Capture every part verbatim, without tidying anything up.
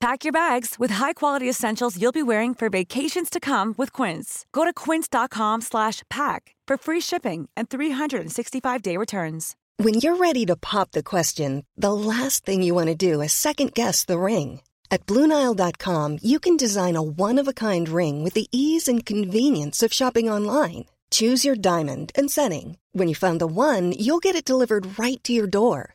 Pack your bags with high-quality essentials you'll be wearing for vacations to come with Quince. Go to quince dot com slash pack for free shipping and three sixty-five day returns. When you're ready to pop the question, the last thing you want to do is second-guess the ring. At Blue Nile dot com, you can design a one-of-a-kind ring with the ease and convenience of shopping online. Choose your diamond and setting. When you find the one, you'll get it delivered right to your door.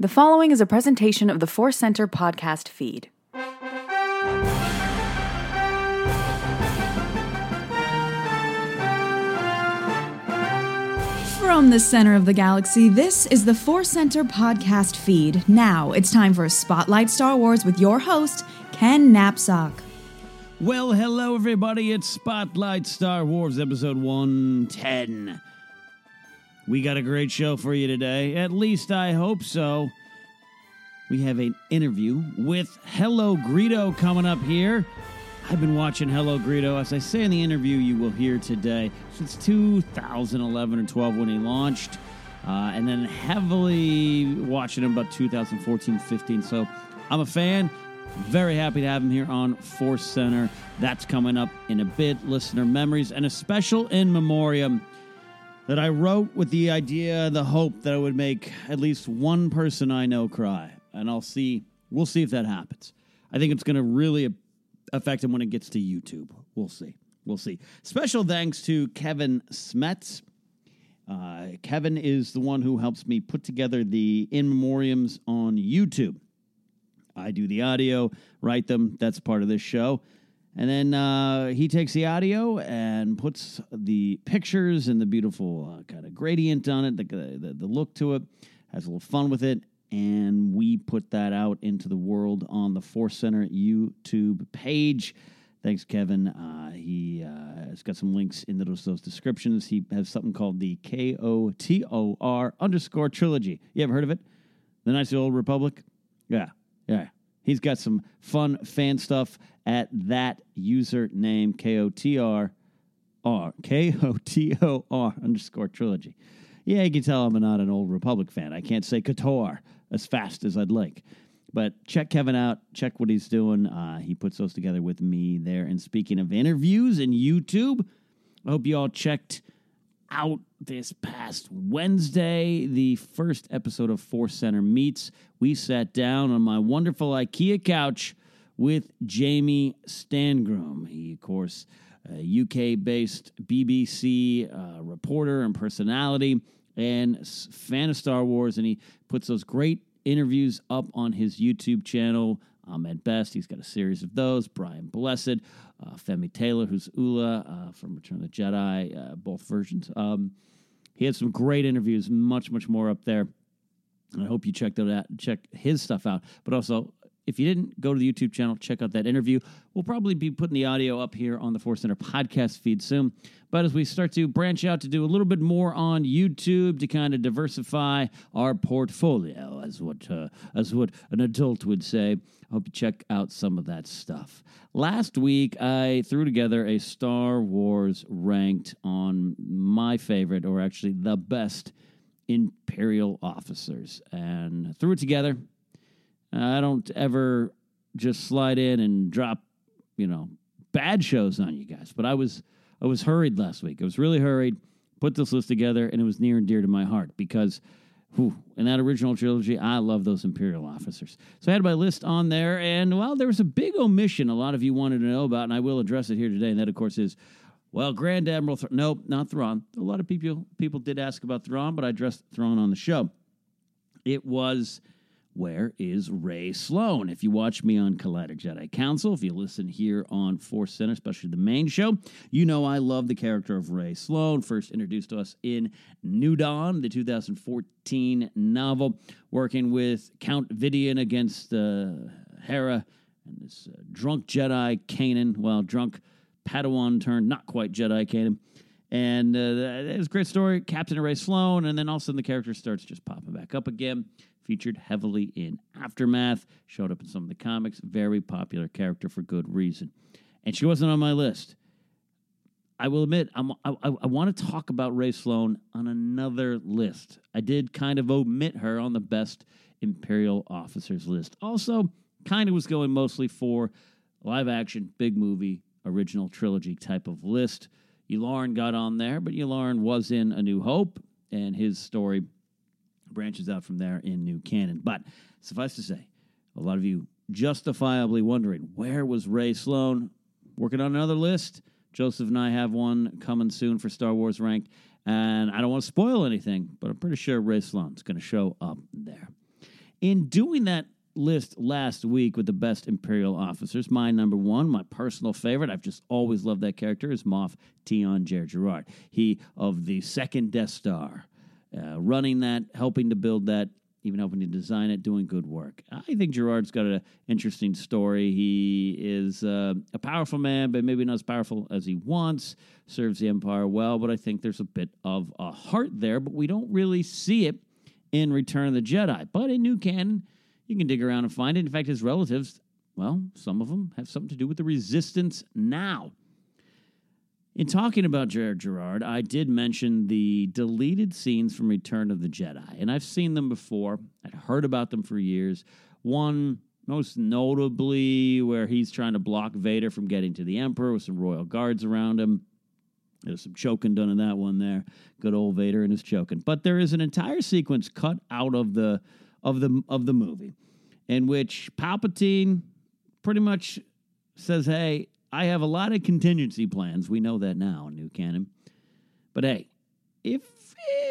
The following is a presentation of the Force Center podcast feed. From the center of the galaxy, this is the Force Center podcast feed. Now it's time for Spotlight Star Wars with your host, Ken Napcsak. Well, hello everybody, it's Spotlight Star Wars episode one ten. We got a great show for you today. At least I hope so. We have an interview with Hello Greedo coming up here. I've been watching Hello Greedo. As I say in the interview, you will hear today, since two thousand eleven or twelve when he launched, uh, and then heavily watching him about two thousand fourteen, fifteen. So I'm a fan. Very happy to have him here on Force Center. That's coming up in a bit. Listener memories and a special in memoriam that I wrote with the idea, the hope that I would make at least one person I know cry. And I'll see, we'll see if that happens. I think it's going to really affect him when it gets to YouTube. We'll see. We'll see. Special thanks to Kevin Smets. Uh, Kevin is the one who helps me put together the in memoriams on YouTube. I do the audio, write them. That's part of this show. And then uh, he takes the audio and puts the pictures and the beautiful uh, kind of gradient on it, the, the the look to it, has a little fun with it, and we put that out into the world on the Force Center YouTube page. Thanks, Kevin. Uh, he uh, has got some links in those, those descriptions. He has something called the K O T O R underscore trilogy. You ever heard of it? The Knights of the Old Republic? Yeah, yeah. He's got some fun fan stuff at that username, K O T R R K O T O R underscore trilogy. Yeah, you can tell I'm not an old Republic fan. I can't say KOTOR as fast as I'd like. But check Kevin out. Check what he's doing. Uh, he puts those together with me there. And speaking of interviews and YouTube, I hope you all checked out this past Wednesday the first episode of Force Center Meets. We sat down on my wonderful IKEA couch with Jamie Stangroom. He, of course, a U K-based B B C uh, reporter and personality and fan of Star Wars, and he puts those great interviews up on his YouTube channel. Ahmed Best, he's got a series of those. Brian Blessed, uh, Femi Taylor, who's Ula uh, from Return of the Jedi, uh, both versions. Um, he had some great interviews, much, much more up there. And I hope you check that out, check his stuff out. But also, if you didn't, go to the YouTube channel, check out that interview. We'll probably be putting the audio up here on the Force Center podcast feed soon. But as we start to branch out to do a little bit more on YouTube to kind of diversify our portfolio, as what uh, as what an adult would say, I hope you check out some of that stuff. Last week, I threw together a Star Wars ranked on my favorite, or actually the best, Imperial officers. And threw it together. I don't ever just slide in and drop, you know, bad shows on you guys. But I was I was hurried last week. I was really hurried, put this list together, and it was near and dear to my heart because, whew, in that original trilogy, I love those Imperial officers. So I had my list on there, and, well, there was a big omission a lot of you wanted to know about, and I will address it here today, and that, of course, is, well, Grand Admiral Th- nope, not Thrawn. A lot of people people did ask about Thrawn, but I addressed Thrawn on the show. It was... Where is Rae Sloane? If you watch me on Collider Jedi Council, if you listen here on Force Center, especially the main show, you know I love the character of Rae Sloane, first introduced to us in New Dawn, the two thousand fourteen novel, working with Count Vidian against uh, Hera and this uh, drunk Jedi Kanan, well, drunk Padawan turned not quite Jedi Kanan. And uh, it was a great story, Captain Rae Sloane, and then all of a sudden the character starts just popping back up again. Featured heavily in Aftermath, showed up in some of the comics, very popular character for good reason. And she wasn't on my list. I will admit, I'm, I, I want to talk about Rae Sloane on another list. I did kind of omit her on the best Imperial officers list. Also, kind of was going mostly for live action, big movie, original trilogy type of list. Yularen got on there, but Yularen was in A New Hope, and his story branches out from there in new canon. But suffice to say, a lot of you justifiably wondering, where was Rae Sloane? Working on another list. Joseph and I have one coming soon for Star Wars Ranked, and I don't want to spoil anything, but I'm pretty sure Rae Sloane's going to show up there. In doing that list last week with the best Imperial officers, my number one, my personal favorite, I've just always loved that character, is Moff Tiaan Jerjerrod. He of the second Death Star. Uh, running that, helping to build that, even helping to design it, doing good work. I think Gerard's got an interesting story. He is uh, a powerful man, but maybe not as powerful as he wants. Serves the Empire well, but I think there's a bit of a heart there, but we don't really see it in Return of the Jedi. But in new canon, you can dig around and find it. In fact, his relatives, well, some of them have something to do with the Resistance now. In talking about Jerjerrod, I did mention the deleted scenes from Return of the Jedi, and I've seen them before. I'd heard about them for years. One, most notably, where he's trying to block Vader from getting to the Emperor with some royal guards around him. There's some choking done in that one there. Good old Vader and his choking. But there is an entire sequence cut out of the of the of the movie, in which Palpatine pretty much says, "Hey, I have a lot of contingency plans." We know that now in new canon. But hey, if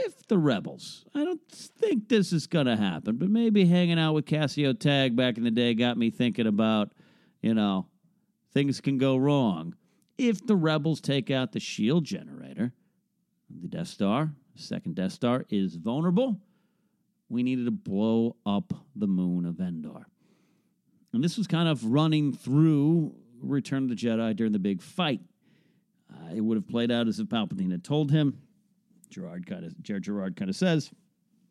if the rebels, I don't think this is going to happen, but maybe hanging out with Cassio Tag back in the day got me thinking about, you know, things can go wrong. If the rebels take out the shield generator, the Death Star, the second Death Star, is vulnerable. We needed to blow up the moon of Endor. And this was kind of running through Return of the Jedi during the big fight. Uh, it would have played out as if Palpatine had told him. Gerard kind of, Jerjerrod kind of says,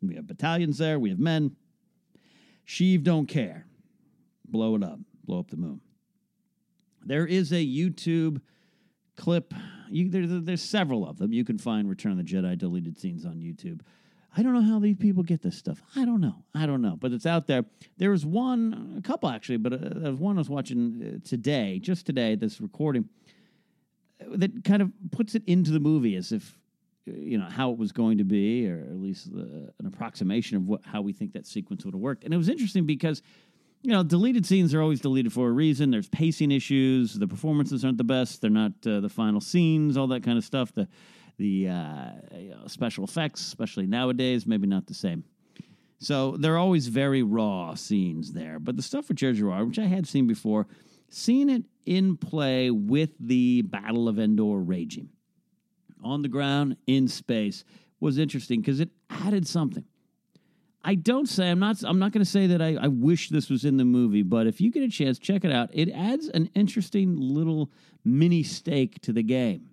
"We have battalions there, we have men. Sheev don't care. blow it up, blow up the moon. There is a YouTube clip. You, there, there's several of them. You can find Return of the Jedi deleted scenes on YouTube. I don't know how these people get this stuff. I don't know. I don't know. But it's out there. There was one, a couple actually, but uh, one I was watching today, just today, this recording, that kind of puts it into the movie as if, you know, how it was going to be, or at least the, an approximation of what, how we think that sequence would have worked. And it was interesting because, you know, deleted scenes are always deleted for a reason. There's pacing issues. The performances aren't the best. They're not uh, the final scenes, all that kind of stuff. The the uh, you know, special effects, especially nowadays, maybe not the same. So they're always very raw scenes there. But the stuff with Jerjerrod, which I had seen before, seeing it in play with the Battle of Endor raging on the ground in space was interesting because it added something. I don't say, I'm not I'm not going to say that I, I wish this was in the movie, but if you get a chance, check it out. It adds an interesting little mini stake to the game.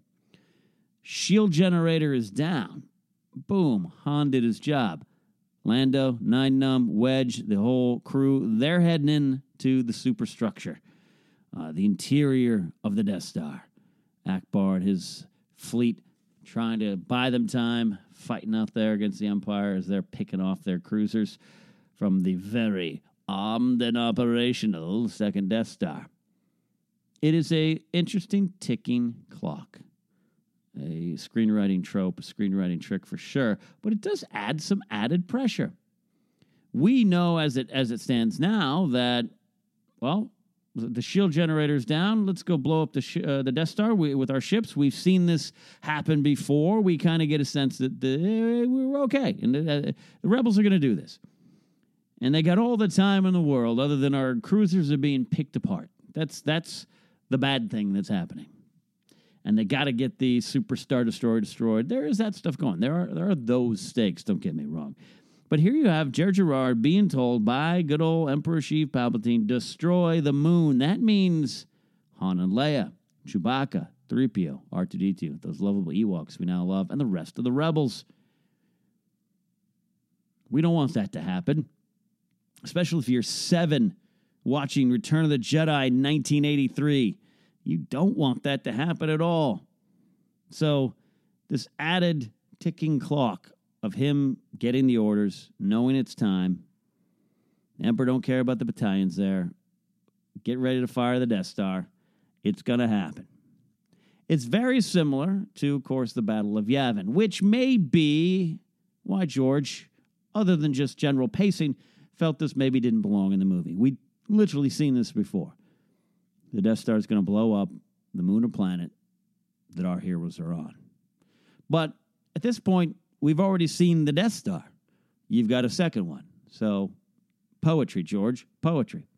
Shield generator is down. Boom, Han did his job. Lando, Nine Numb, Wedge, the whole crew, they're heading in to the superstructure, uh, the interior of the Death Star. Akbar and his fleet trying to buy them time, fighting out there against the Empire as they're picking off their cruisers from the very armed and operational second Death Star. It is a interesting ticking clock, a screenwriting trope, a screenwriting trick for sure, but it does add some added pressure. We know as it as it stands now that, well, the shield generator's down. Let's go blow up the sh- uh, the Death Star we, with our ships. We've seen this happen before. We kind of get a sense that the, hey, we're okay, and the, the rebels are going to do this. And they got all the time in the world, other than our cruisers are being picked apart. That's that's the bad thing that's happening. And they got to get the Super Star Destroyer destroyed. There is that stuff going. There are there are those stakes. Don't get me wrong. But here you have Jerjerrod being told by good old Emperor Sheev Palpatine, destroy the moon. That means Han and Leia, Chewbacca, three P O, R two D two, those lovable Ewoks we now love, and the rest of the rebels. We don't want that to happen, especially if you're seven watching Return of the Jedi nineteen eighty-three. You don't want that to happen at all. So this added ticking clock of him getting the orders, knowing it's time. The Emperor don't care about the battalions there. Get ready to fire the Death Star. It's going to happen. It's very similar to, of course, the Battle of Yavin, which may be why George, other than just general pacing, felt this maybe didn't belong in the movie. We'd literally seen this before. The Death Star is going to blow up the moon or planet that our heroes are on. But at this point, we've already seen the Death Star. You've got a second one. So, poetry, George. Poetry.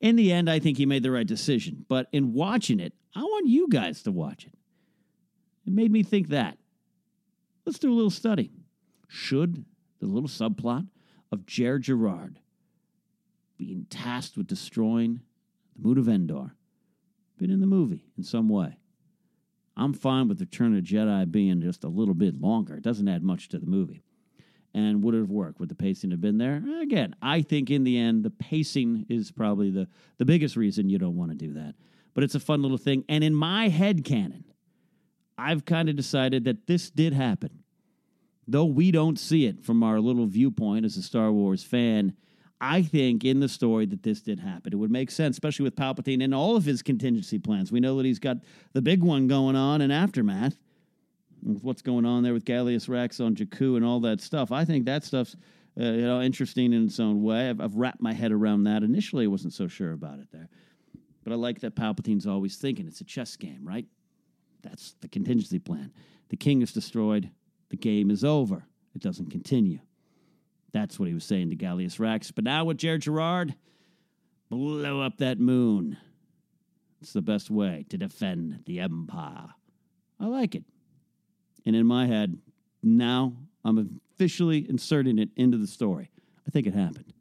In the end, I think he made the right decision. But in watching it, I want you guys to watch it. It made me think that. Let's do a little study. Should the little subplot of Jerjerrod being tasked with destroying the moon of Endor been in the movie in some way? I'm fine with Return of the Jedi being just a little bit longer. It doesn't add much to the movie. And would it have worked? Would the pacing have been there? Again, I think in the end, the pacing is probably the, the biggest reason you don't want to do that. But it's a fun little thing. And in my head canon, I've kind of decided that this did happen. Though we don't see it from our little viewpoint as a Star Wars fan, I think in the story that this did happen. It would make sense, especially with Palpatine and all of his contingency plans. We know that he's got the big one going on in Aftermath, with what's going on there with Gallius Rax on Jakku and all that stuff. I think that stuff's uh, you know, interesting in its own way. I've, I've wrapped my head around that. Initially, I wasn't so sure about it there. But I like that Palpatine's always thinking. It's a chess game, right? That's the contingency plan. The king is destroyed. The game is over. It doesn't continue. That's what he was saying to Gallius Rax. But now with Jerjerrod, blow up that moon. It's the best way to defend the Empire. I like it. And in my head, now I'm officially inserting it into the story. I think it happened.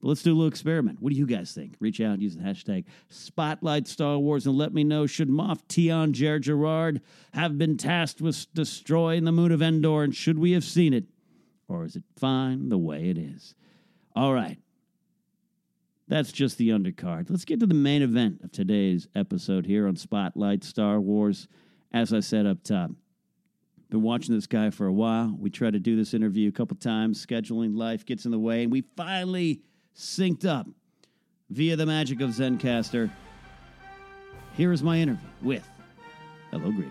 But let's do a little experiment. What do you guys think? Reach out and use the hashtag Spotlight Star Wars and let me know, should Moff Tiaan Jerjerrod have been tasked with destroying the moon of Endor, and should we have seen it? Or is it fine the way it is? All right. That's just the undercard. Let's get to the main event of today's episode here on Spotlight Star Wars. As I said up top, been watching this guy for a while. We tried to do this interview a couple times. Scheduling life gets in the way, and we finally synced up via the magic of Zencaster. Here is my interview with Hello Greedo.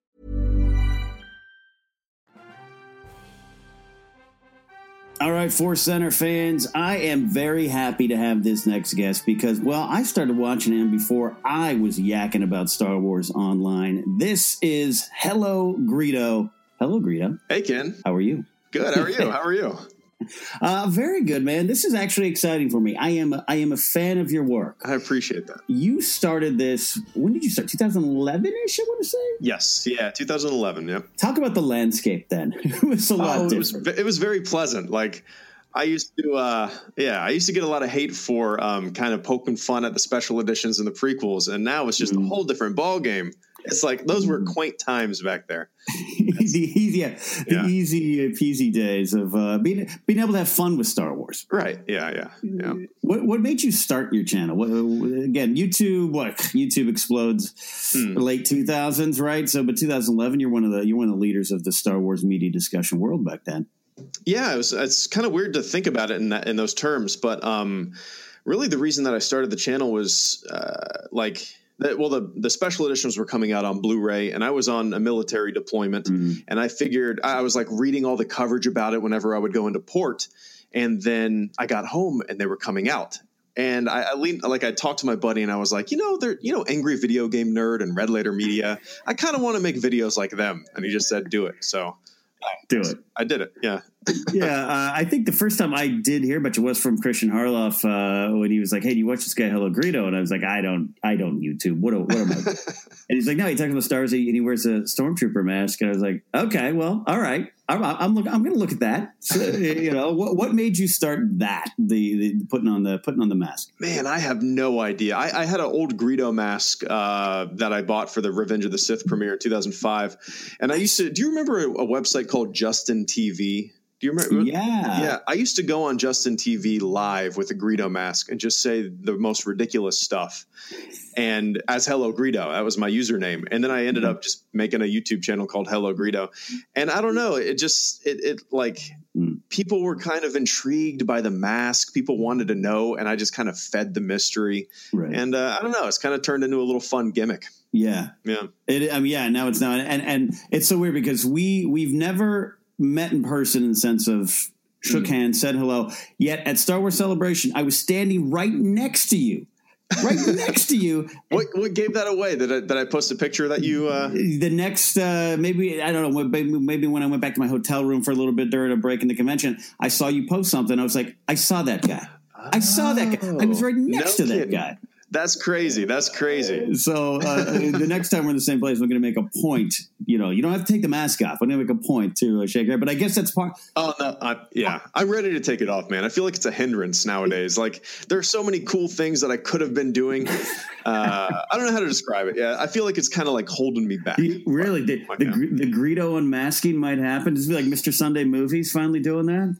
All right, Force Center fans, I am very happy to have this next guest because, well, I started watching him before I was yakking about Star Wars online. This is Hello Greedo. Hello, Greedo. Hey, Ken. How are you? Good. How are you? How are you? Uh, very good, man. This is actually exciting for me. I am a, I am a fan of your work. I appreciate that. You started this, when did you start? twenty eleven-ish, I want to say? Yes. Yeah, two thousand eleven, yeah. Talk about the landscape then. It was a lot oh, it different. Was, it was very pleasant. Like, I used to, uh, yeah, I used to get a lot of hate for um, kind of poking fun at the special editions and the prequels, and now it's just mm. a whole different ballgame. It's like those were quaint times back there. easy, easy, yeah. yeah. The easy peasy days of uh, being being able to have fun with Star Wars. Right. Yeah. Yeah. Yeah. What What made you start your channel? What, again, YouTube. What YouTube explodes hmm. late two thousands, right? So, but two thousand eleven, you're one of the you're one of the leaders of the Star Wars media discussion world back then. Yeah, it was. It's kind of weird to think about it in that in those terms, but um, really, the reason that I started the channel was uh, like. Well, the, the special editions were coming out on Blu-ray, and I was on a military deployment, mm-hmm. and I figured I was like reading all the coverage about it whenever I would go into port, and then I got home and they were coming out. And I, I leaned, like I talked to my buddy and I was like, you know, they're, you know, Angry Video Game Nerd and Red Letter Media. I kind of want to make videos like them. And he just said, do it. So do it. I did it. Yeah. yeah. Uh, I think the first time I did hear about you was from Christian Harloff uh, when he was like, hey, do you watch this guy, Hello Greedo? And I was like, I don't, I don't YouTube. What, what am I doing? And he's like, no, he talks about Star Wars and he wears a stormtrooper mask. And I was like, okay, well, all right. I'm, I'm, look, I'm going to look at that. So, you know, what, what made you start that? The, the putting on the putting on the mask. Man, I have no idea. I, I had an old Greedo mask uh, that I bought for the Revenge of the Sith premiere in two thousand five, and I used to. Do you remember a, a website called Justin T V? Do you remember? Yeah, yeah. I used to go on Justin T V live with a Greedo mask and just say the most ridiculous stuff, and as Hello Greedo, that was my username. And then I ended mm-hmm. up just making a YouTube channel called Hello Greedo, and I don't know, it just it it like mm. people were kind of intrigued by the mask. People wanted to know, and I just kind of fed the mystery. Right. And uh, I don't know, it's kind of turned into a little fun gimmick. Yeah, yeah. It, I mean, yeah. Now it's not, and and it's so weird because we we've never. Met in person in the sense of shook mm-hmm. hands, said hello. Yet at Star Wars Celebration, I was standing right next to you, right next to you. What what gave that away? Did I, did I post a picture that you? Uh... The next uh, maybe I don't know. Maybe, maybe when I went back to my hotel room for a little bit during a break in the convention, I saw you post something. I was like, I saw that guy. Oh, I saw that guy. I was right next no to kidding. that guy. That's crazy. That's crazy. So uh, the next time we're in the same place, I'm going to make a point. You know, you don't have to take the mask off. I'm going to make a point to uh, shake it. But I guess that's part. Oh, no, I, yeah. I'm ready to take it off, man. I feel like it's a hindrance nowadays. Like there are so many cool things that I could have been doing. Uh, I don't know how to describe it. Yeah. I feel like it's kind of like holding me back. You really? The, the, the Greedo unmasking might happen. Just be like Mister Sunday Movies finally doing that.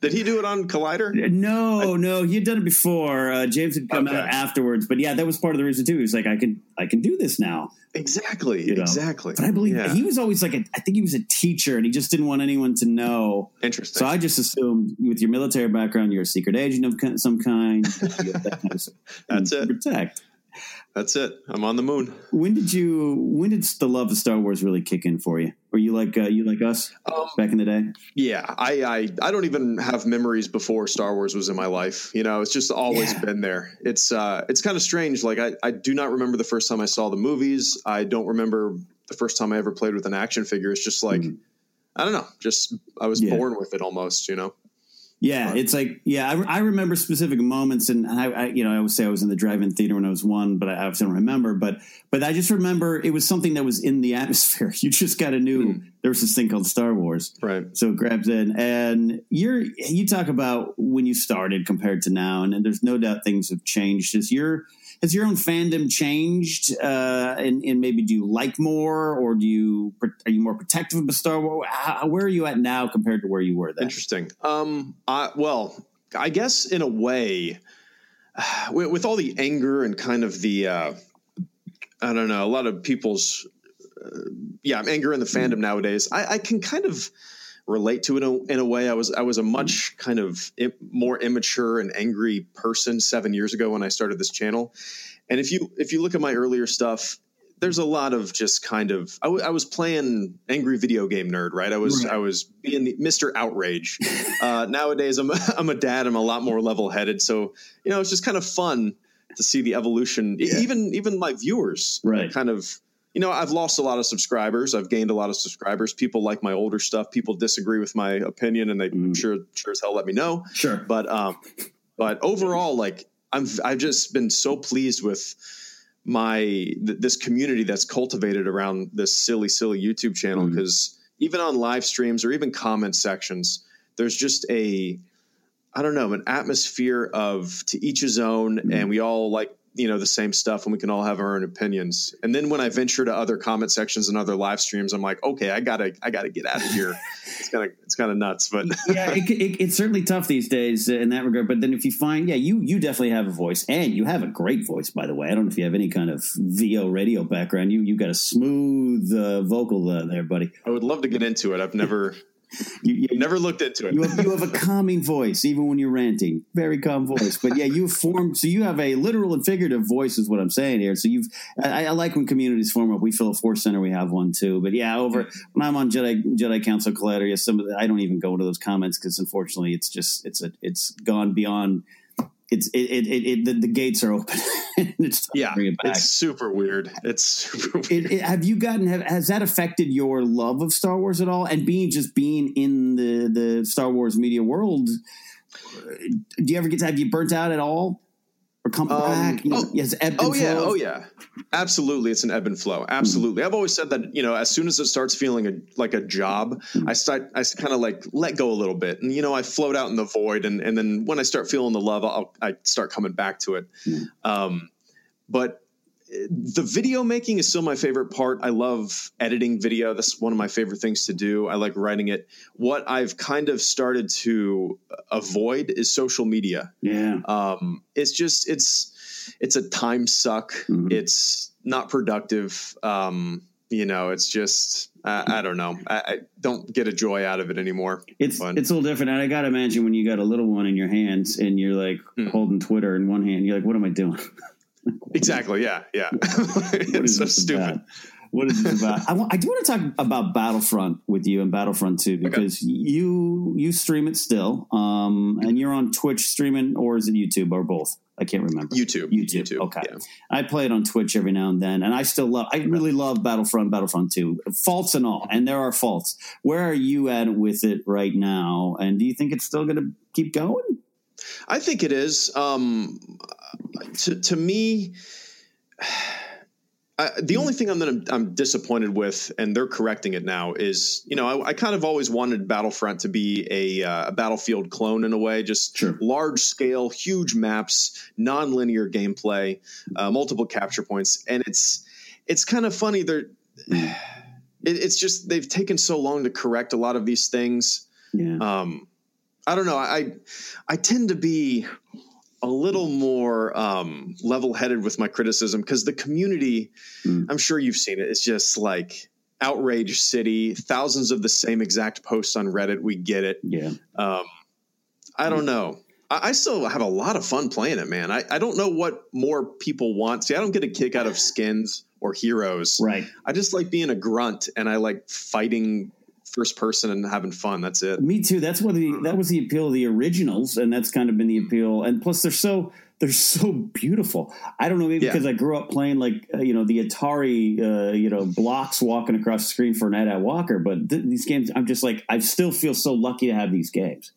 Did he do it on Collider? No, I, no, he had done it before. Uh, James had come okay. out afterwards, but yeah, that was part of the reason too. He was like, "I can, I can do this now." Exactly, you know? exactly. But I believe yeah. he was always like, a, I think he was a teacher, and he just didn't want anyone to know. Interesting. So I just assumed, with your military background, you're a secret agent of some kind. You know, that kind of That's it. Protect. That's it. I'm on the moon. When did you? When did the love of Star Wars really kick in for you? Were you like uh, you like us um, back in the day? Yeah, I, I I don't even have memories before Star Wars was in my life. You know, it's just always yeah. been there. It's uh, it's kind of strange. Like I, I do not remember the first time I saw the movies. I don't remember the first time I ever played with an action figure. It's just like mm-hmm. I don't know. Just I was yeah. born with it almost. You know. Yeah, it's like, yeah, I, I remember specific moments, and I, I, you know, I always say I was in the drive-in theater when I was one, but I obviously don't remember, but but I just remember it was something that was in the atmosphere. You just got to knew mm. there was this thing called Star Wars. Right. So it grabs in, and you're, you talk about when you started compared to now, and, and there's no doubt things have changed. Is your, has your own fandom changed, uh, and, and maybe do you like more, or do you, are you more protective of Star Wars? How, where are you at now compared to where you were then? Interesting. Um, I Uh, well, I guess in a way, uh, with, with all the anger and kind of the, uh, I don't know, a lot of people's, uh, yeah, anger in the fandom nowadays, I, I can kind of relate to it in a, in a way. I was I was a much kind of imp- more immature and angry person seven years ago when I started this channel. And if you if you look at my earlier stuff, there's a lot of just kind of I, w- I was playing Angry Video Game Nerd, right? I was right. I was being the Mister Outrage. uh, nowadays, I'm a, I'm a dad. I'm a lot more level headed. So, you know, it's just kind of fun to see the evolution. Yeah. Even even my viewers right. kind of, you know, I've lost a lot of subscribers. I've gained a lot of subscribers. People like my older stuff. People disagree with my opinion, and they mm. sure sure as hell let me know. Sure. But um, but overall, like I'm I've just been so pleased with. my th- this community that's cultivated around this silly silly YouTube channel, because mm-hmm. even on live streams or even comment sections, there's just a I don't know an atmosphere of to each his own, mm-hmm. and we all like you know the same stuff, and we can all have our own opinions. And then when I venture to other comment sections and other live streams, I'm like, okay, I gotta I gotta get out of here. it's kind of it's kind of nuts, but yeah, it, it, it's certainly tough these days in that regard. But then if you find, yeah, you you definitely have a voice, and you have a great voice, by the way. I don't know if you have any kind of V O radio background. You you got a smooth uh, vocal uh, there, buddy. I would love to get into it. I've never. you, you never looked into it. You have, you have a calming voice, even when you're ranting. Very calm voice. But yeah, you've formed. So you have a literal and figurative voice, is what I'm saying here. So you've. I, I like when communities form up. We feel a Force Center. We have one too. But yeah, over when I'm on Jedi Jedi Council Collider, yes, some of the, I don't even go to those comments because unfortunately, it's just it's a it's gone beyond. It's it it, it, it the, the gates are open. It's yeah, to bring it back. It's super weird. It's super weird. It, it, have you gotten? Have, has that affected your love of Star Wars at all? And being just being in the, the Star Wars media world, do you ever get to have you burnt out at all? Or come um, back? You know, oh, yes, ebb and oh flow. yeah, oh yeah, absolutely. It's an ebb and flow. Absolutely, mm-hmm. I've always said that. You know, as soon as it starts feeling a, like a job, mm-hmm. I start. I kind of like let go a little bit, and you know, I float out in the void, and and then when I start feeling the love, I'll, I start coming back to it. Mm-hmm. Um, but the video making is still my favorite part. I love editing video. That's one of my favorite things to do. I like writing it. What I've kind of started to avoid is social media. Yeah. Um, it's just, it's, it's a time suck. Mm-hmm. It's not productive. Um, you know, it's just, uh, I don't know. I, I don't get a joy out of it anymore. It's, but. It's a little different. And I got to imagine when you got a little one in your hands and you're like mm. holding Twitter in one hand, you're like, what am I doing? Exactly. Yeah. Yeah. It's so stupid. What is this about? I, want, I do want to talk about Battlefront with you and Battlefront two because okay. you you stream it still, um, and you're on Twitch streaming, or is it YouTube or both? I can't remember. YouTube. YouTube. YouTube. Okay. Yeah. I play it on Twitch every now and then, and I still love. I really love Battlefront. Battlefront two, faults and all, and there are faults. Where are you at with it right now? And do you think it's still going to keep going? I think it is. Um, to, to me, I, the only thing I'm that I'm, I'm disappointed with, and they're correcting it now, is you know I, I kind of always wanted Battlefront to be a, uh, a Battlefield clone in a way, just sure. large scale, huge maps, non-linear gameplay, uh, multiple capture points, and it's it's kind of funny. They're it, it's just they've taken so long to correct a lot of these things. Yeah. Um, I don't know. I I tend to be a little more um, level-headed with my criticism because the community, mm. I'm sure you've seen it, it's just like outrage city, thousands of the same exact posts on Reddit. We get it. Yeah. Um, I don't know. I, I still have a lot of fun playing it, man. I, I don't know what more people want. See, I don't get a kick out of skins or heroes. Right. I just like being a grunt and I like fighting first person and having fun. That's it. Me too. That's what the, that was the appeal of the originals. And that's kind of been the appeal. And plus they're so, they're so beautiful. I don't know, maybe yeah. because I grew up playing like, uh, you know, the Atari, uh, you know, blocks walking across the screen for an Night Out Walker. But th- these games, I'm just like, I still feel so lucky to have these games.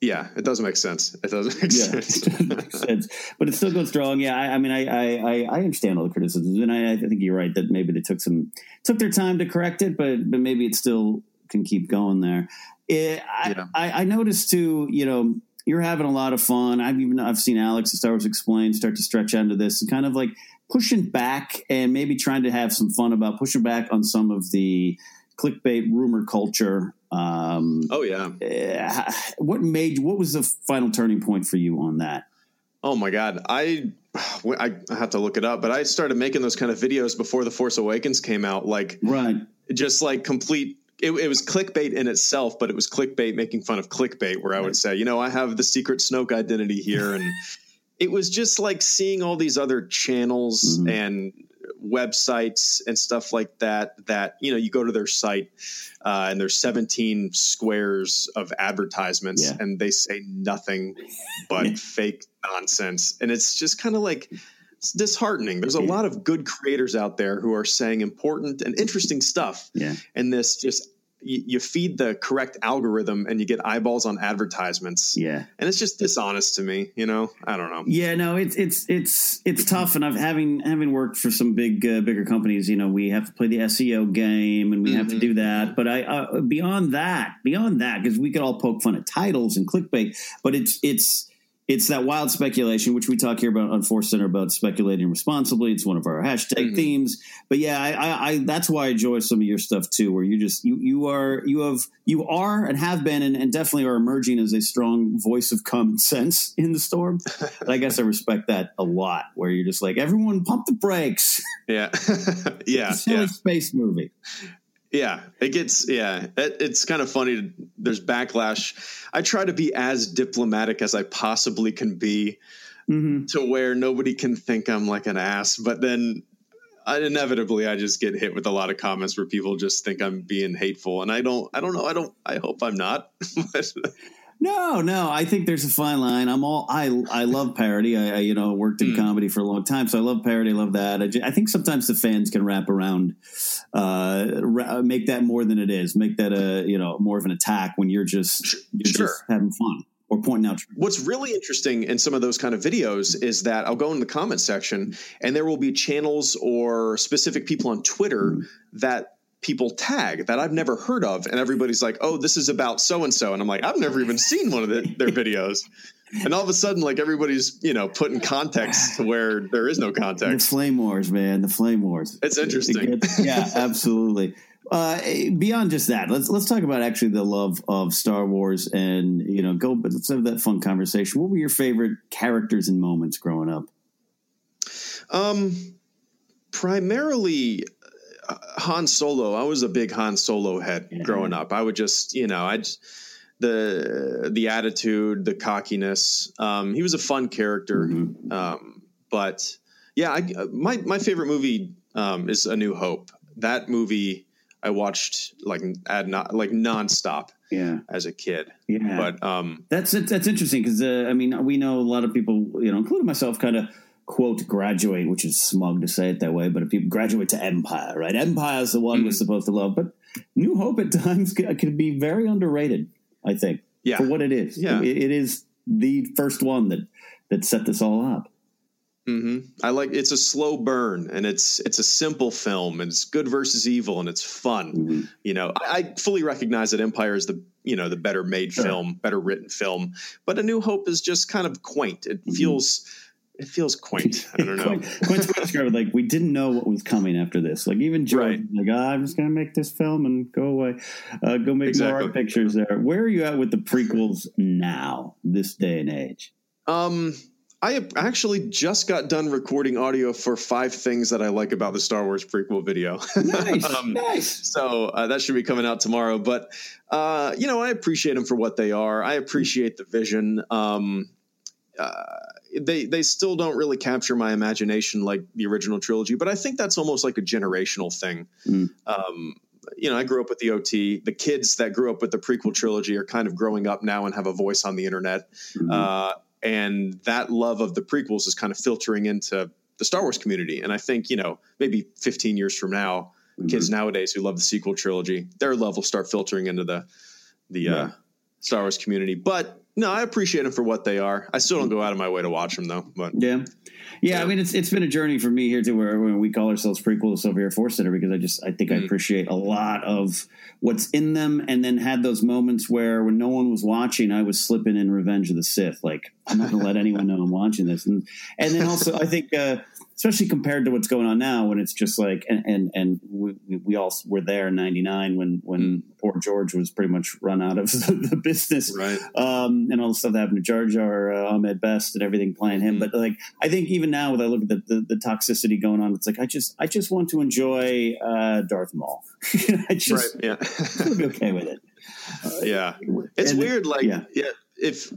Yeah, it doesn't make sense. It doesn't make yeah, sense. It doesn't make sense. But it still goes strong. Yeah, I, I mean, I, I, I understand all the criticisms. And I, I think you're right that maybe they took some, took their time to correct it, but, but maybe it's still, can keep going there. It, I, yeah. I, I noticed too, you know, you're having a lot of fun. I've even, I've seen Alex at Star Wars Explained start to stretch out into this and kind of like pushing back and maybe trying to have some fun about pushing back on some of the clickbait rumor culture. Um, oh yeah. Uh, what made, what was the final turning point for you on that? Oh my God. I, I have to look it up, but I started making those kind of videos before The Force Awakens came out. Like, right. Just like complete, It, it was clickbait in itself, but it was clickbait making fun of clickbait where I would say, you know, I have the secret Snoke identity here. And it was just like seeing all these other channels mm-hmm. and websites and stuff like that, that, you know, you go to their site uh, and there's seventeen squares of advertisements yeah. and they say nothing but fake nonsense. And it's just kind of like, it's disheartening. There's a lot of good creators out there who are saying important and interesting stuff. Yeah. And this just, you, you feed the correct algorithm and you get eyeballs on advertisements. Yeah. And it's just dishonest to me, you know, I don't know. Yeah, no, it's, it's, it's, it's tough. And I've having, having worked for some big, uh, bigger companies, you know, we have to play the S E O game and we mm-hmm. have to do that. But I, uh, beyond that, beyond that, cause we could all poke fun at titles and clickbait, but it's, it's, It's that wild speculation, which we talk here about on Force Center about speculating responsibly. It's one of our hashtag mm-hmm. themes. But yeah, I, I, I that's why I enjoy some of your stuff too, where you just you you are you have you are and have been and, and definitely are emerging as a strong voice of common sense in the storm. But I guess I respect that a lot, where you're just like everyone pump the brakes. Yeah, yeah, it's a silly yeah. space movie. Yeah, it gets, yeah, it, it's kind of funny. There's backlash. I try to be as diplomatic as I possibly can be, mm-hmm. to where nobody can think I'm like an ass. But then I, inevitably I just get hit with a lot of comments where people just think I'm being hateful. And I don't, I don't know. I don't, I hope I'm not. No, no. I think there's a fine line. I'm all, I, I love parody. I, I you know, worked in mm. comedy for a long time, so I love parody. Love that. I, just, I think sometimes the fans can wrap around, uh, ra- make that more than it is. Make that a, you know, more of an attack when you're just, you're sure. just having fun or pointing out. What's really interesting in some of those kind of videos is that I'll go in the comment section and there will be channels or specific people on Twitter mm. that people tag that I've never heard of, and everybody's like, oh, this is about so-and-so, and I'm like, I've never even seen one of the, their videos, and all of a sudden, like, everybody's, you know, putting context to where there is no context. The flame wars, man, the flame wars. It's interesting. Yeah, absolutely. Uh, beyond just that, let's let's talk about actually the love of Star Wars, and, you know, go, but let's have that fun conversation. What were your favorite characters and moments growing up? Um, primarily Han Solo. I was a big Han Solo head yeah. growing up. I would just, you know, I the the attitude, the cockiness. Um, he was a fun character. Mm-hmm. Um, but yeah, I, my my favorite movie um, is A New Hope. That movie I watched like ad not like nonstop. Yeah. As a kid. Yeah. But um, that's that's interesting because uh, I mean, we know a lot of people, you know, including myself, kind of, quote, graduate, which is smug to say it that way, but if people graduate to Empire, right? Empire is the one mm-hmm. we're supposed to love, but New Hope at times can, can be very underrated, I think, yeah. for what it is. Yeah. It, it is the first one that, that set this all up. Mm-hmm. I like, it's a slow burn, and it's it's a simple film, and it's good versus evil, and it's fun. Mm-hmm. You know, I, I fully recognize that Empire is the, you know, the better made sure. film, better written film, but A New Hope is just kind of quaint. It mm-hmm. feels... It feels quaint. I don't know. Quint's described like, we didn't know what was coming after this. Like, even Joe, right. like, oh, I'm just going to make this film and go away. Uh, go make exactly. more art pictures there. Where are you at with the prequels now, this day and age? Um, I actually just got done recording audio for five things that I like about the Star Wars prequel video. Nice, um, nice. So uh, that should be coming out tomorrow. But, uh, you know, I appreciate them for what they are. I appreciate the vision. Um, uh, They they still don't really capture my imagination like the original trilogy, but I think that's almost like a generational thing. Mm. Um, you know, I grew up with the O T. The kids that grew up with the prequel trilogy are kind of growing up now and have a voice on the internet. Mm-hmm. Uh, and that love of the prequels is kind of filtering into the Star Wars community. And I think, you know, maybe fifteen years from now, mm-hmm. kids nowadays who love the sequel trilogy, their love will start filtering into the, the yeah. uh, Star Wars community. But no, I appreciate them for what they are. I still don't go out of my way to watch them, though. But yeah, yeah. I mean, it's it's been a journey for me here too, where, where we call ourselves prequels over here at Force Center because I just I think mm-hmm. I appreciate a lot of what's in them, and then had those moments where when no one was watching, I was slipping in Revenge of the Sith. Like, I'm not going to let anyone know I'm watching this, and and then also I think uh, especially compared to what's going on now, when it's just like and and, and we, we all were there in ninety-nine when when mm-hmm. poor George was pretty much run out of the business, right? Um, and all the stuff that happened to Jar Jar, uh, Ahmed Best, and everything playing him. But like, I think even now, when I look at the, the, the toxicity going on, it's like I just, I just want to enjoy uh, Darth Maul. I just, right, yeah, I'll be okay with it. Uh, yeah, it's and weird. It, like, yeah. yeah, if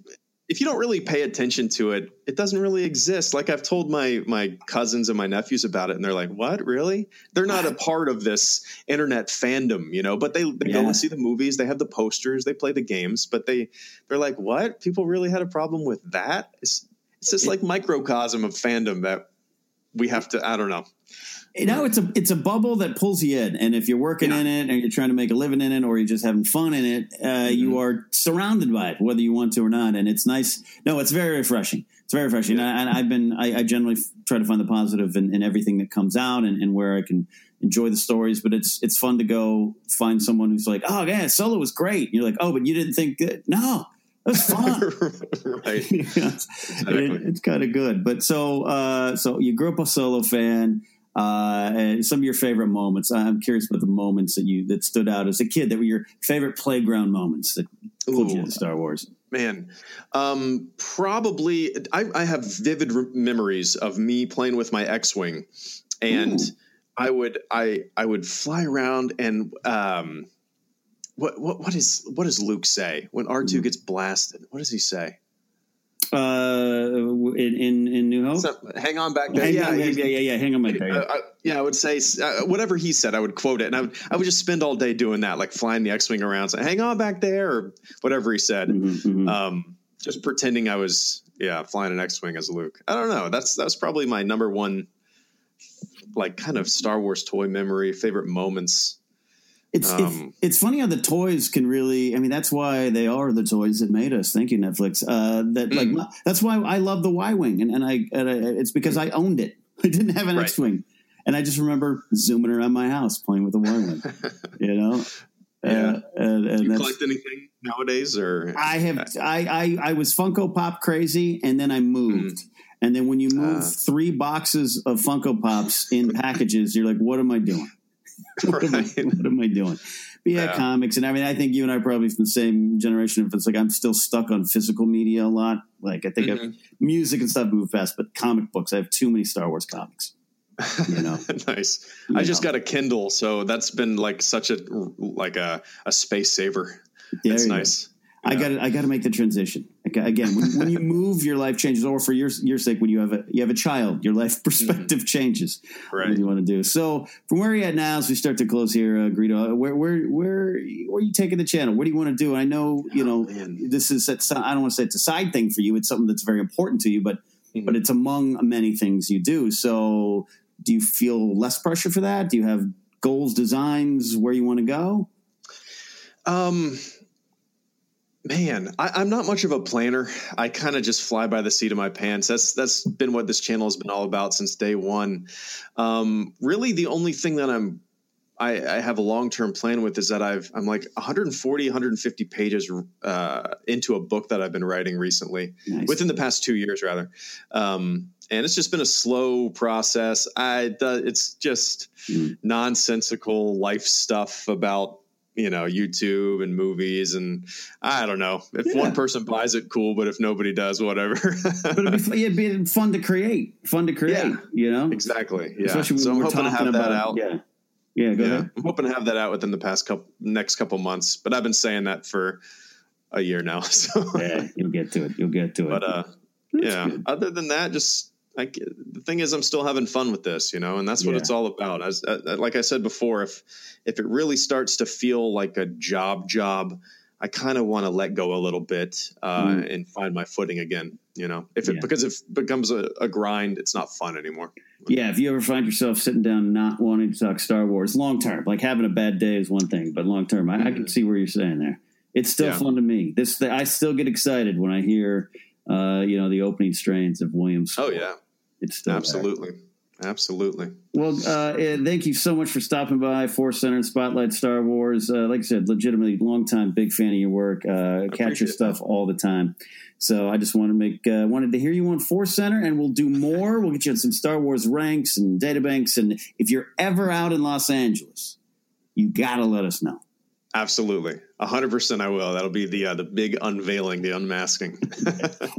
if you don't really pay attention to it, it doesn't really exist. Like, I've told my my cousins and my nephews about it, and they're like, "What? Really?" They're not a part of this internet fandom, you know. But they, they yeah. go and see the movies. They have the posters. They play the games. But they they're like, "What? People really had a problem with that?" It's it's this like microcosm of fandom that we have to. I don't know. You know, it's a it's a bubble that pulls you in, and if you're working yeah. in it, or you're trying to make a living in it, or you're just having fun in it, uh, mm-hmm. you are surrounded by it, whether you want to or not. And it's nice. No, it's very refreshing. It's very refreshing. Yeah. And I, I've been I, I generally f- try to find the positive in, in everything that comes out, and, and where I can enjoy the stories. But it's it's fun to go find someone who's like, oh yeah, Solo was great. And you're like, oh, but you didn't think good. No. That's fun. Right. You know, exactly. it, it's kind of good. But so uh, so you grew up a Solo fan. Uh, and some of your favorite moments. I'm curious about the moments that you that stood out as a kid that were your favorite playground moments that pulled you into Star Wars. Man, um, probably I, I have vivid re- memories of me playing with my X-Wing, and Ooh. I would I I would fly around and um, what what what is what does Luke say when R two gets blasted? What does he say? Uh, in in, in New Hope, so, hang on back there. Hang yeah, on, yeah, yeah, yeah. Hang on back there. Yeah, I, I, yeah, I would say uh, whatever he said. I would quote it, and I would I would just spend all day doing that, like flying the X-wing around, saying "hang on back there" or whatever he said. Mm-hmm, mm-hmm. Um, just pretending I was yeah flying an X-wing as Luke. I don't know. That's that's probably my number one, like kind of Star Wars toy memory, favorite moments. It's, um, it's it's funny how the toys can really. I mean, that's why they are the toys that made us. Thank you, Netflix. Uh, that like my, that's why I love the Y wing, and, and I and I, it's because I owned it. I didn't have an right. X wing, and I just remember zooming around my house playing with the Y wing. You know, yeah. Uh, and, and Do you collect anything nowadays, or I have I, I I was Funko Pop crazy, and then I moved. Mm. And then when you move uh, three boxes of Funko Pops in packages, you're like, what am I doing? What, right. am, I, what am I doing? But yeah, yeah, comics. And I mean, I think you and I are probably from the same generation. If it's like I'm still stuck on physical media a lot. Like I think mm-hmm. music and stuff move fast, but comic books, I have too many Star Wars comics. You know, nice. You I just know. got a Kindle. So that's been like such a like a, a space saver. There that's nice. Go. I got to I got to make the transition again. When, when you move, your life changes. Or for your your sake, when you have a you have a child, your life perspective mm-hmm. changes. Right. What do you want to do? So from where you're at now, as we start to close here, uh, Greedo, where where where are you taking the channel? What do you want to do? I know you know oh, this is at, I don't want to say it's a side thing for you. It's something that's very important to you, but mm-hmm. but it's among many things you do. So do you feel less pressure for that? Do you have goals, designs, where you want to go? Um. Man, I, I'm not much of a planner. I kind of just fly by the seat of my pants. That's that's been what this channel has been all about since day one. Um, really, the only thing that I'm I, I have a long term plan with is that I've I'm like one forty, one fifty pages uh, into a book that I've been writing recently, nice. within the past two years rather. Um, and it's just been a slow process. I it's just mm. nonsensical life stuff about. You know, YouTube and movies, and I don't know if yeah. one person buys it, cool. But if nobody does, whatever. But it'd be, fun, it'd be fun to create, fun to create. Yeah. You know, exactly. Yeah. Especially so I'm hoping to have about, that out. Yeah. Yeah. Go yeah. ahead. I'm hoping to have that out within the past couple next couple months. But I've been saying that for a year now. So yeah, you'll get to it. You'll get to it. But uh, yeah. Good. Other than that, just. I, the thing is, I'm still having fun with this, you know, and that's what yeah. it's all about. As, as, like I said before, if if it really starts to feel like a job job, I kind of want to let go a little bit uh, mm. and find my footing again, you know, if it yeah. because if it becomes a, a grind, it's not fun anymore. Yeah. If you ever find yourself sitting down, not wanting to talk Star Wars long term, like having a bad day is one thing, but long term, mm. I, I can see where you're saying there. It's still yeah. fun to me. This I still get excited when I hear, uh, you know, the opening strains of Williams. Oh, yeah. It's still absolutely there. Absolutely. Well, uh, thank you so much for stopping by Force Center and Spotlight Star Wars. Uh, like I said, legitimately long time, big fan of your work, uh, catch your stuff that. all the time. So I just want to make, uh, wanted to hear you on Force Center, and we'll do more. We'll get you on some Star Wars ranks and databanks. And if you're ever out in Los Angeles, you got to let us know. Absolutely. A hundred percent. I will. That'll be the, uh, the big unveiling, the unmasking.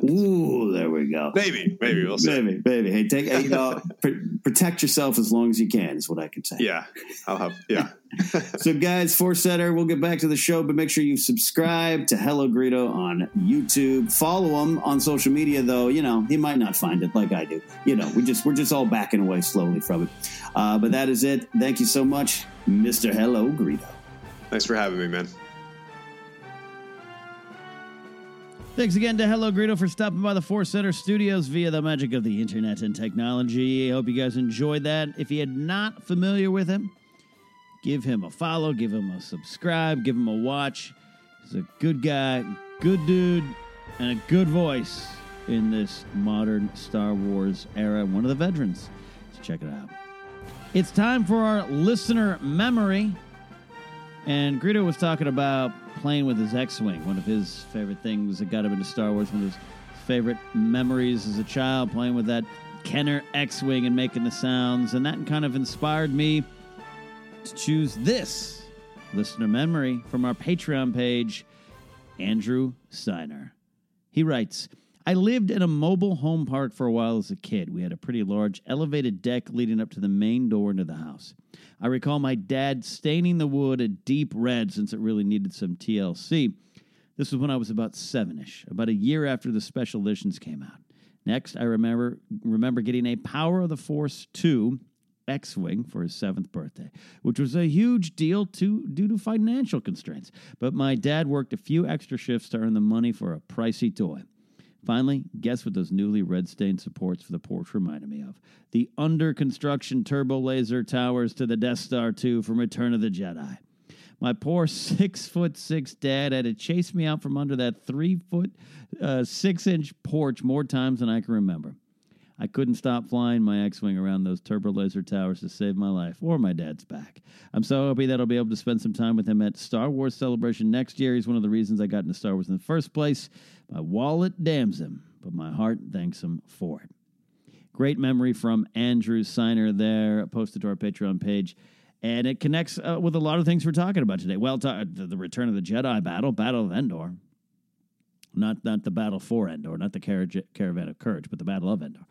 Ooh, there we go. Maybe, maybe we'll see. Maybe, maybe. Hey, take, hey, you know, pr- protect yourself as long as you can is what I can say. Yeah. I'll have, yeah. So guys, Force Center, we'll get back to the show, but make sure you subscribe to Hello Greedo on YouTube. Follow him on social media though. You know, he might not find it like I do. You know, we just, we're just all backing away slowly from it. Uh, but that is it. Thank you so much, Mister Hello Greedo. Thanks for having me, man. Thanks again to Hello Greedo for stopping by the Force Center Studios via the magic of the internet and technology. I hope you guys enjoyed that. If you're not familiar with him, give him a follow, give him a subscribe, give him a watch. He's a good guy, good dude, and a good voice in this modern Star Wars era. One of the veterans. So check it out. It's time for our listener memory. And Greedo was talking about playing with his X-Wing, one of his favorite things that got him into Star Wars, one of his favorite memories as a child, playing with that Kenner X-Wing and making the sounds. And that kind of inspired me to choose this listener memory from our Patreon page, Andrew Steiner. He writes, I lived at a mobile home park for a while as a kid. We had a pretty large elevated deck leading up to the main door into the house. I recall my dad staining the wood a deep red since it really needed some T L C. This was when I was about seven-ish, about a year after the special editions came out. Next, I remember remember getting a Power of the Force two X-Wing for his seventh birthday, which was a huge deal to, due to financial constraints. But my dad worked a few extra shifts to earn the money for a pricey toy. Finally, guess what those newly red-stained supports for the porch reminded me of? The under-construction turbo laser towers to the Death Star two from Return of the Jedi. My poor six-foot-six dad had to chase me out from under that three-foot, uh, six-inch porch more times than I can remember. I couldn't stop flying my X-Wing around those turbo laser towers to save my life or my dad's back. I'm so happy that I'll be able to spend some time with him at Star Wars Celebration next year. He's one of the reasons I got into Star Wars in the first place. My wallet damns him, but my heart thanks him for it. Great memory from Andrew Steiner there, posted to our Patreon page. And it connects uh, with a lot of things we're talking about today. Well, t- the Return of the Jedi battle, Battle of Endor. Not not the battle for Endor, not the car- Caravan of Courage, but the Battle of Endor.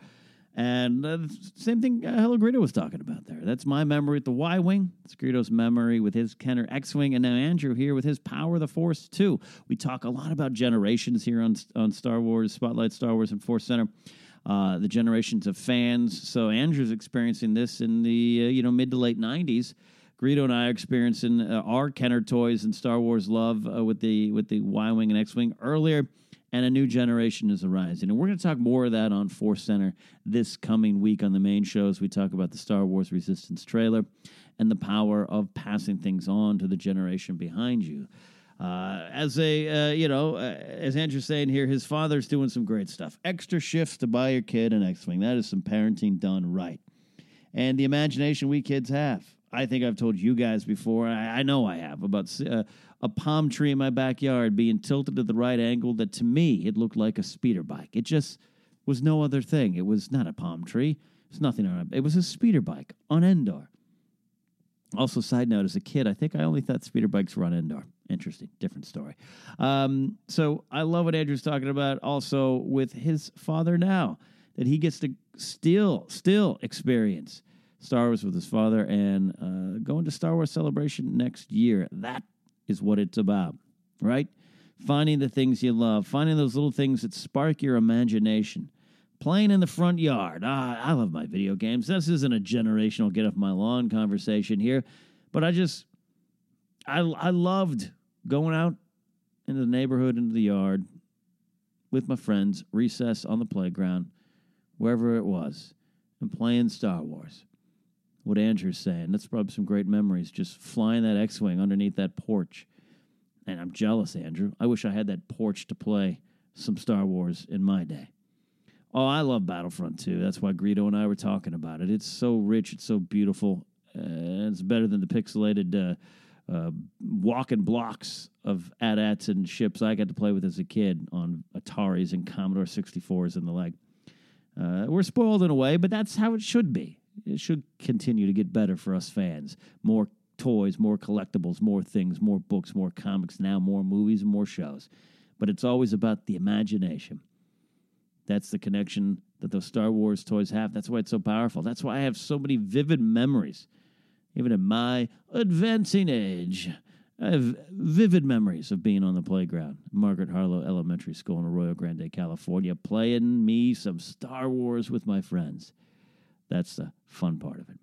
And uh, same thing uh, Hello Greedo was talking about there. That's my memory with the Y-Wing. It's Greedo's memory with his Kenner X-Wing. And now Andrew here with his Power of the Force two. We talk a lot about generations here on, on Star Wars, Spotlight Star Wars, and Force Center. Uh, the generations of fans. So Andrew's experiencing this in the uh, you know mid to late nineties. Greedo and I are experiencing uh, our Kenner toys and Star Wars love uh, with the with the Y-Wing and X-Wing earlier, and a new generation is arising. And we're going to talk more of that on Force Center this coming week on the main show as we talk about the Star Wars Resistance trailer and the power of passing things on to the generation behind you. Uh, as a, uh, you know, uh, as Andrew's saying here, his father's doing some great stuff. Extra shifts to buy your kid an X-Wing. That is some parenting done right. And the imagination we kids have. I think I've told you guys before, I, I know I have, about uh, a palm tree in my backyard being tilted to the right angle that to me, it looked like a speeder bike. It just was no other thing. It was not a palm tree. It's nothing on it. It was a speeder bike on Endor. Also, side note, as a kid, I think I only thought speeder bikes were on Endor. Interesting, different story. Um, so I love what Andrew's talking about also with his father now, that he gets to still, still experience Star Wars with his father and uh, going to Star Wars Celebration next year. That is what it's about, right? Finding the things you love, finding those little things that spark your imagination. Playing in the front yard. Ah, I love my video games. This isn't a generational get-off-my-lawn conversation here, but I just... I, I loved going out into the neighborhood, into the yard, with my friends, recess on the playground, wherever it was, and playing Star Wars. What Andrew's saying, that's probably some great memories, just flying that X-Wing underneath that porch. And I'm jealous, Andrew. I wish I had that porch to play some Star Wars in my day. Oh, I love Battlefront two. That's why Greedo and I were talking about it. It's so rich. It's so beautiful. Uh, it's better than the pixelated... Uh, Uh, walking blocks of AT-ATs and ships I got to play with as a kid on Ataris and Commodore sixty-fours and the like. Uh, we're spoiled in a way, but that's how it should be. It should continue to get better for us fans. More toys, more collectibles, more things, more books, more comics, now more movies and more shows. But it's always about the imagination. That's the connection that those Star Wars toys have. That's why it's so powerful. That's why I have so many vivid memories. Even at my advancing age, I have vivid memories of being on the playground, Margaret Harlow Elementary School in Arroyo Grande, California, playing me some Star Wars with my friends. That's the fun part of it.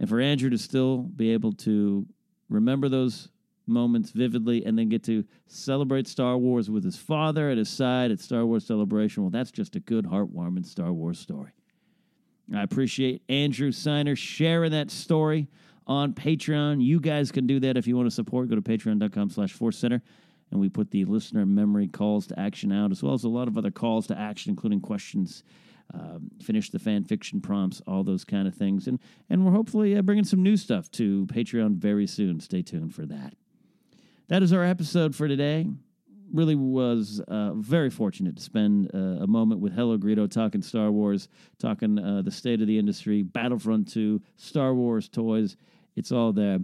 And for Andrew to still be able to remember those moments vividly and then get to celebrate Star Wars with his father at his side at Star Wars Celebration, well, that's just a good, heartwarming Star Wars story. I appreciate Andrew Steiner sharing that story on Patreon. You guys can do that if you want to support. Go to patreon.com slash Force Center, and we put the listener memory calls to action out, as well as a lot of other calls to action, including questions, um, finish the fan fiction prompts, all those kind of things. And, and we're hopefully uh, bringing some new stuff to Patreon very soon. Stay tuned for that. That is our episode for today. Really was uh, very fortunate to spend uh, a moment with Hello Greedo talking Star Wars, talking uh, the state of the industry, Battlefront two, Star Wars toys. It's all there.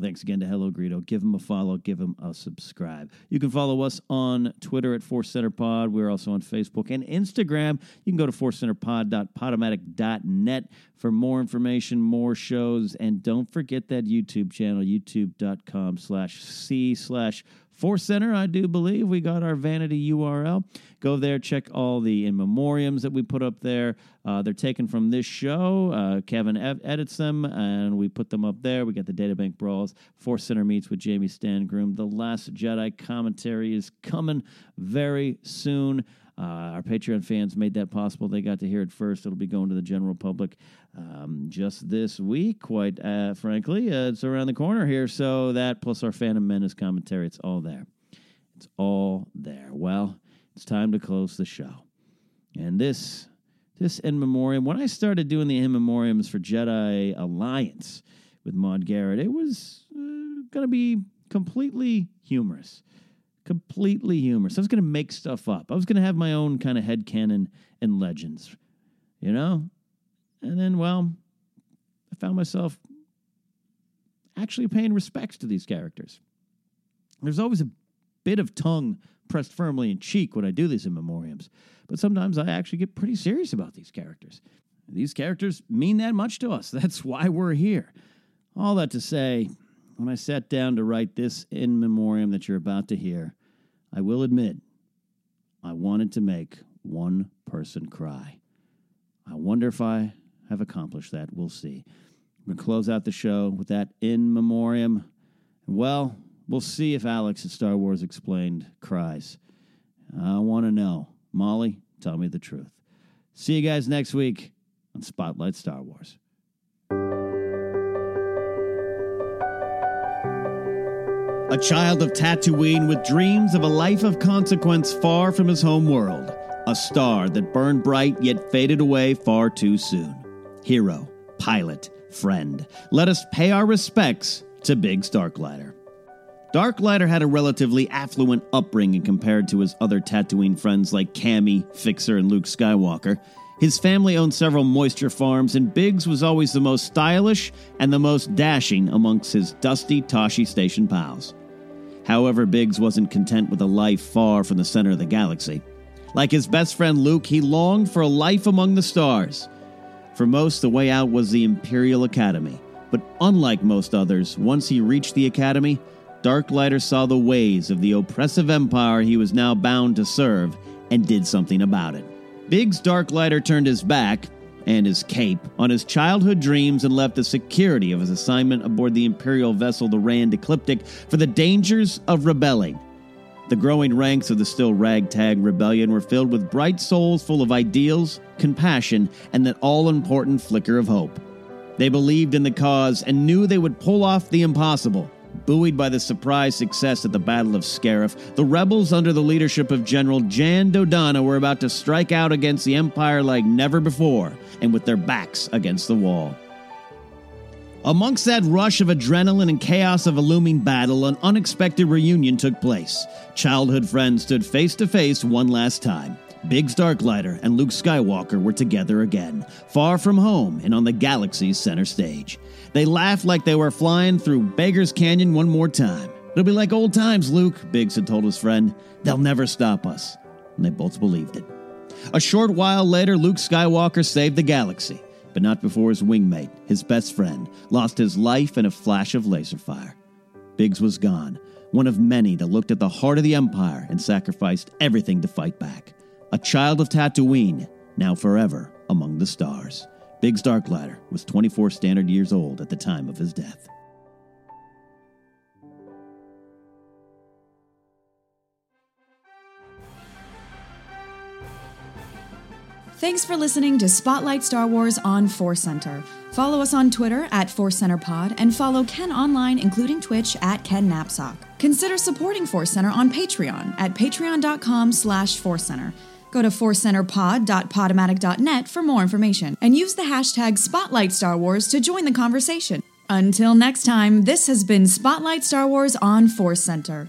Thanks again to Hello Greedo. Give him a follow. Give him a subscribe. You can follow us on Twitter at Force Center Pod. We're also on Facebook and Instagram. You can go to force center pod dot podomatic dot net for more information, more shows, and don't forget that YouTube channel, youtube dot com slash C slash Force Center. I do believe we got our vanity U R L. Go there, check all the in memoriams that we put up there. Uh, they're taken from this show. Uh, Kevin ed- edits them, and we put them up there. We got the Data Bank Brawls, Force Center Meets with Jamie Stangroom. The Last Jedi commentary is coming very soon. Uh, our Patreon fans made that possible. They got to hear it first. It'll be going to the general public um, just this week, quite uh, frankly. Uh, it's around the corner here. So that, plus our Phantom Menace commentary, it's all there. It's all there. Well, it's time to close the show. And this, this in memoriam, when I started doing the in memoriams for Jedi Alliance with Maude Garrett, it was uh, going to be completely humorous. Completely humorous. I was going to make stuff up. I was going to have my own kind of headcanon and legends, you know? And then, well, I found myself actually paying respects to these characters. There's always a bit of tongue pressed firmly in cheek when I do these in memoriams, but sometimes I actually get pretty serious about these characters. These characters mean that much to us. That's why we're here. All that to say, when I sat down to write this in memoriam that you're about to hear, I will admit I wanted to make one person cry. I wonder if I have accomplished that. We'll see. We're going to close out the show with that in memoriam. Well, we'll see if Alex at Star Wars Explained cries. I want to know. Molly, tell me the truth. See you guys next week on Spotlight Star Wars. A child of Tatooine with dreams of a life of consequence far from his home world. A star that burned bright yet faded away far too soon. Hero, pilot, friend. Let us pay our respects to Biggs Darklighter. Darklighter had a relatively affluent upbringing compared to his other Tatooine friends like Cammy, Fixer, and Luke Skywalker. His family owned several moisture farms, and Biggs was always the most stylish and the most dashing amongst his dusty Toshi Station pals. However, Biggs wasn't content with a life far from the center of the galaxy. Like his best friend Luke, he longed for a life among the stars. For most, the way out was the Imperial Academy. But unlike most others, once he reached the Academy, Darklighter saw the ways of the oppressive empire he was now bound to serve and did something about it. Biggs Darklighter turned his back, and his cape, on his childhood dreams and left the security of his assignment aboard the Imperial vessel the Rand Ecliptic for the dangers of rebelling. The growing ranks of the still ragtag rebellion were filled with bright souls full of ideals, compassion, and that all-important flicker of hope. They believed in the cause and knew they would pull off the impossible. Buoyed by the surprise success at the Battle of Scarif, the rebels under the leadership of General Jan Dodonna were about to strike out against the Empire like never before, and with their backs against the wall. Amongst that rush of adrenaline and chaos of a looming battle, an unexpected reunion took place. Childhood friends stood face to face one last time. Biggs Darklighter and Luke Skywalker were together again, far from home and on the galaxy's center stage. They laughed like they were flying through Beggar's Canyon one more time. It'll be like old times, Luke, Biggs had told his friend. They'll never stop us. And they both believed it. A short while later, Luke Skywalker saved the galaxy, but not before his wingmate, his best friend, lost his life in a flash of laser fire. Biggs was gone, one of many that looked at the heart of the Empire and sacrificed everything to fight back. A child of Tatooine, now forever among the stars. Biggs Darklighter was twenty-four standard years old at the time of his death. Thanks for listening to Spotlight Star Wars on Force Center. Follow us on Twitter at Force Center Pod and follow Ken online, including Twitch, at Ken Napcsak. Consider supporting Force Center on Patreon at patreon.com slash Force Center. Go to force center pod dot podomatic dot net for more information and use the hashtag Spotlight Star Wars to join the conversation. Until next time, this has been Spotlight Star Wars on Force Center.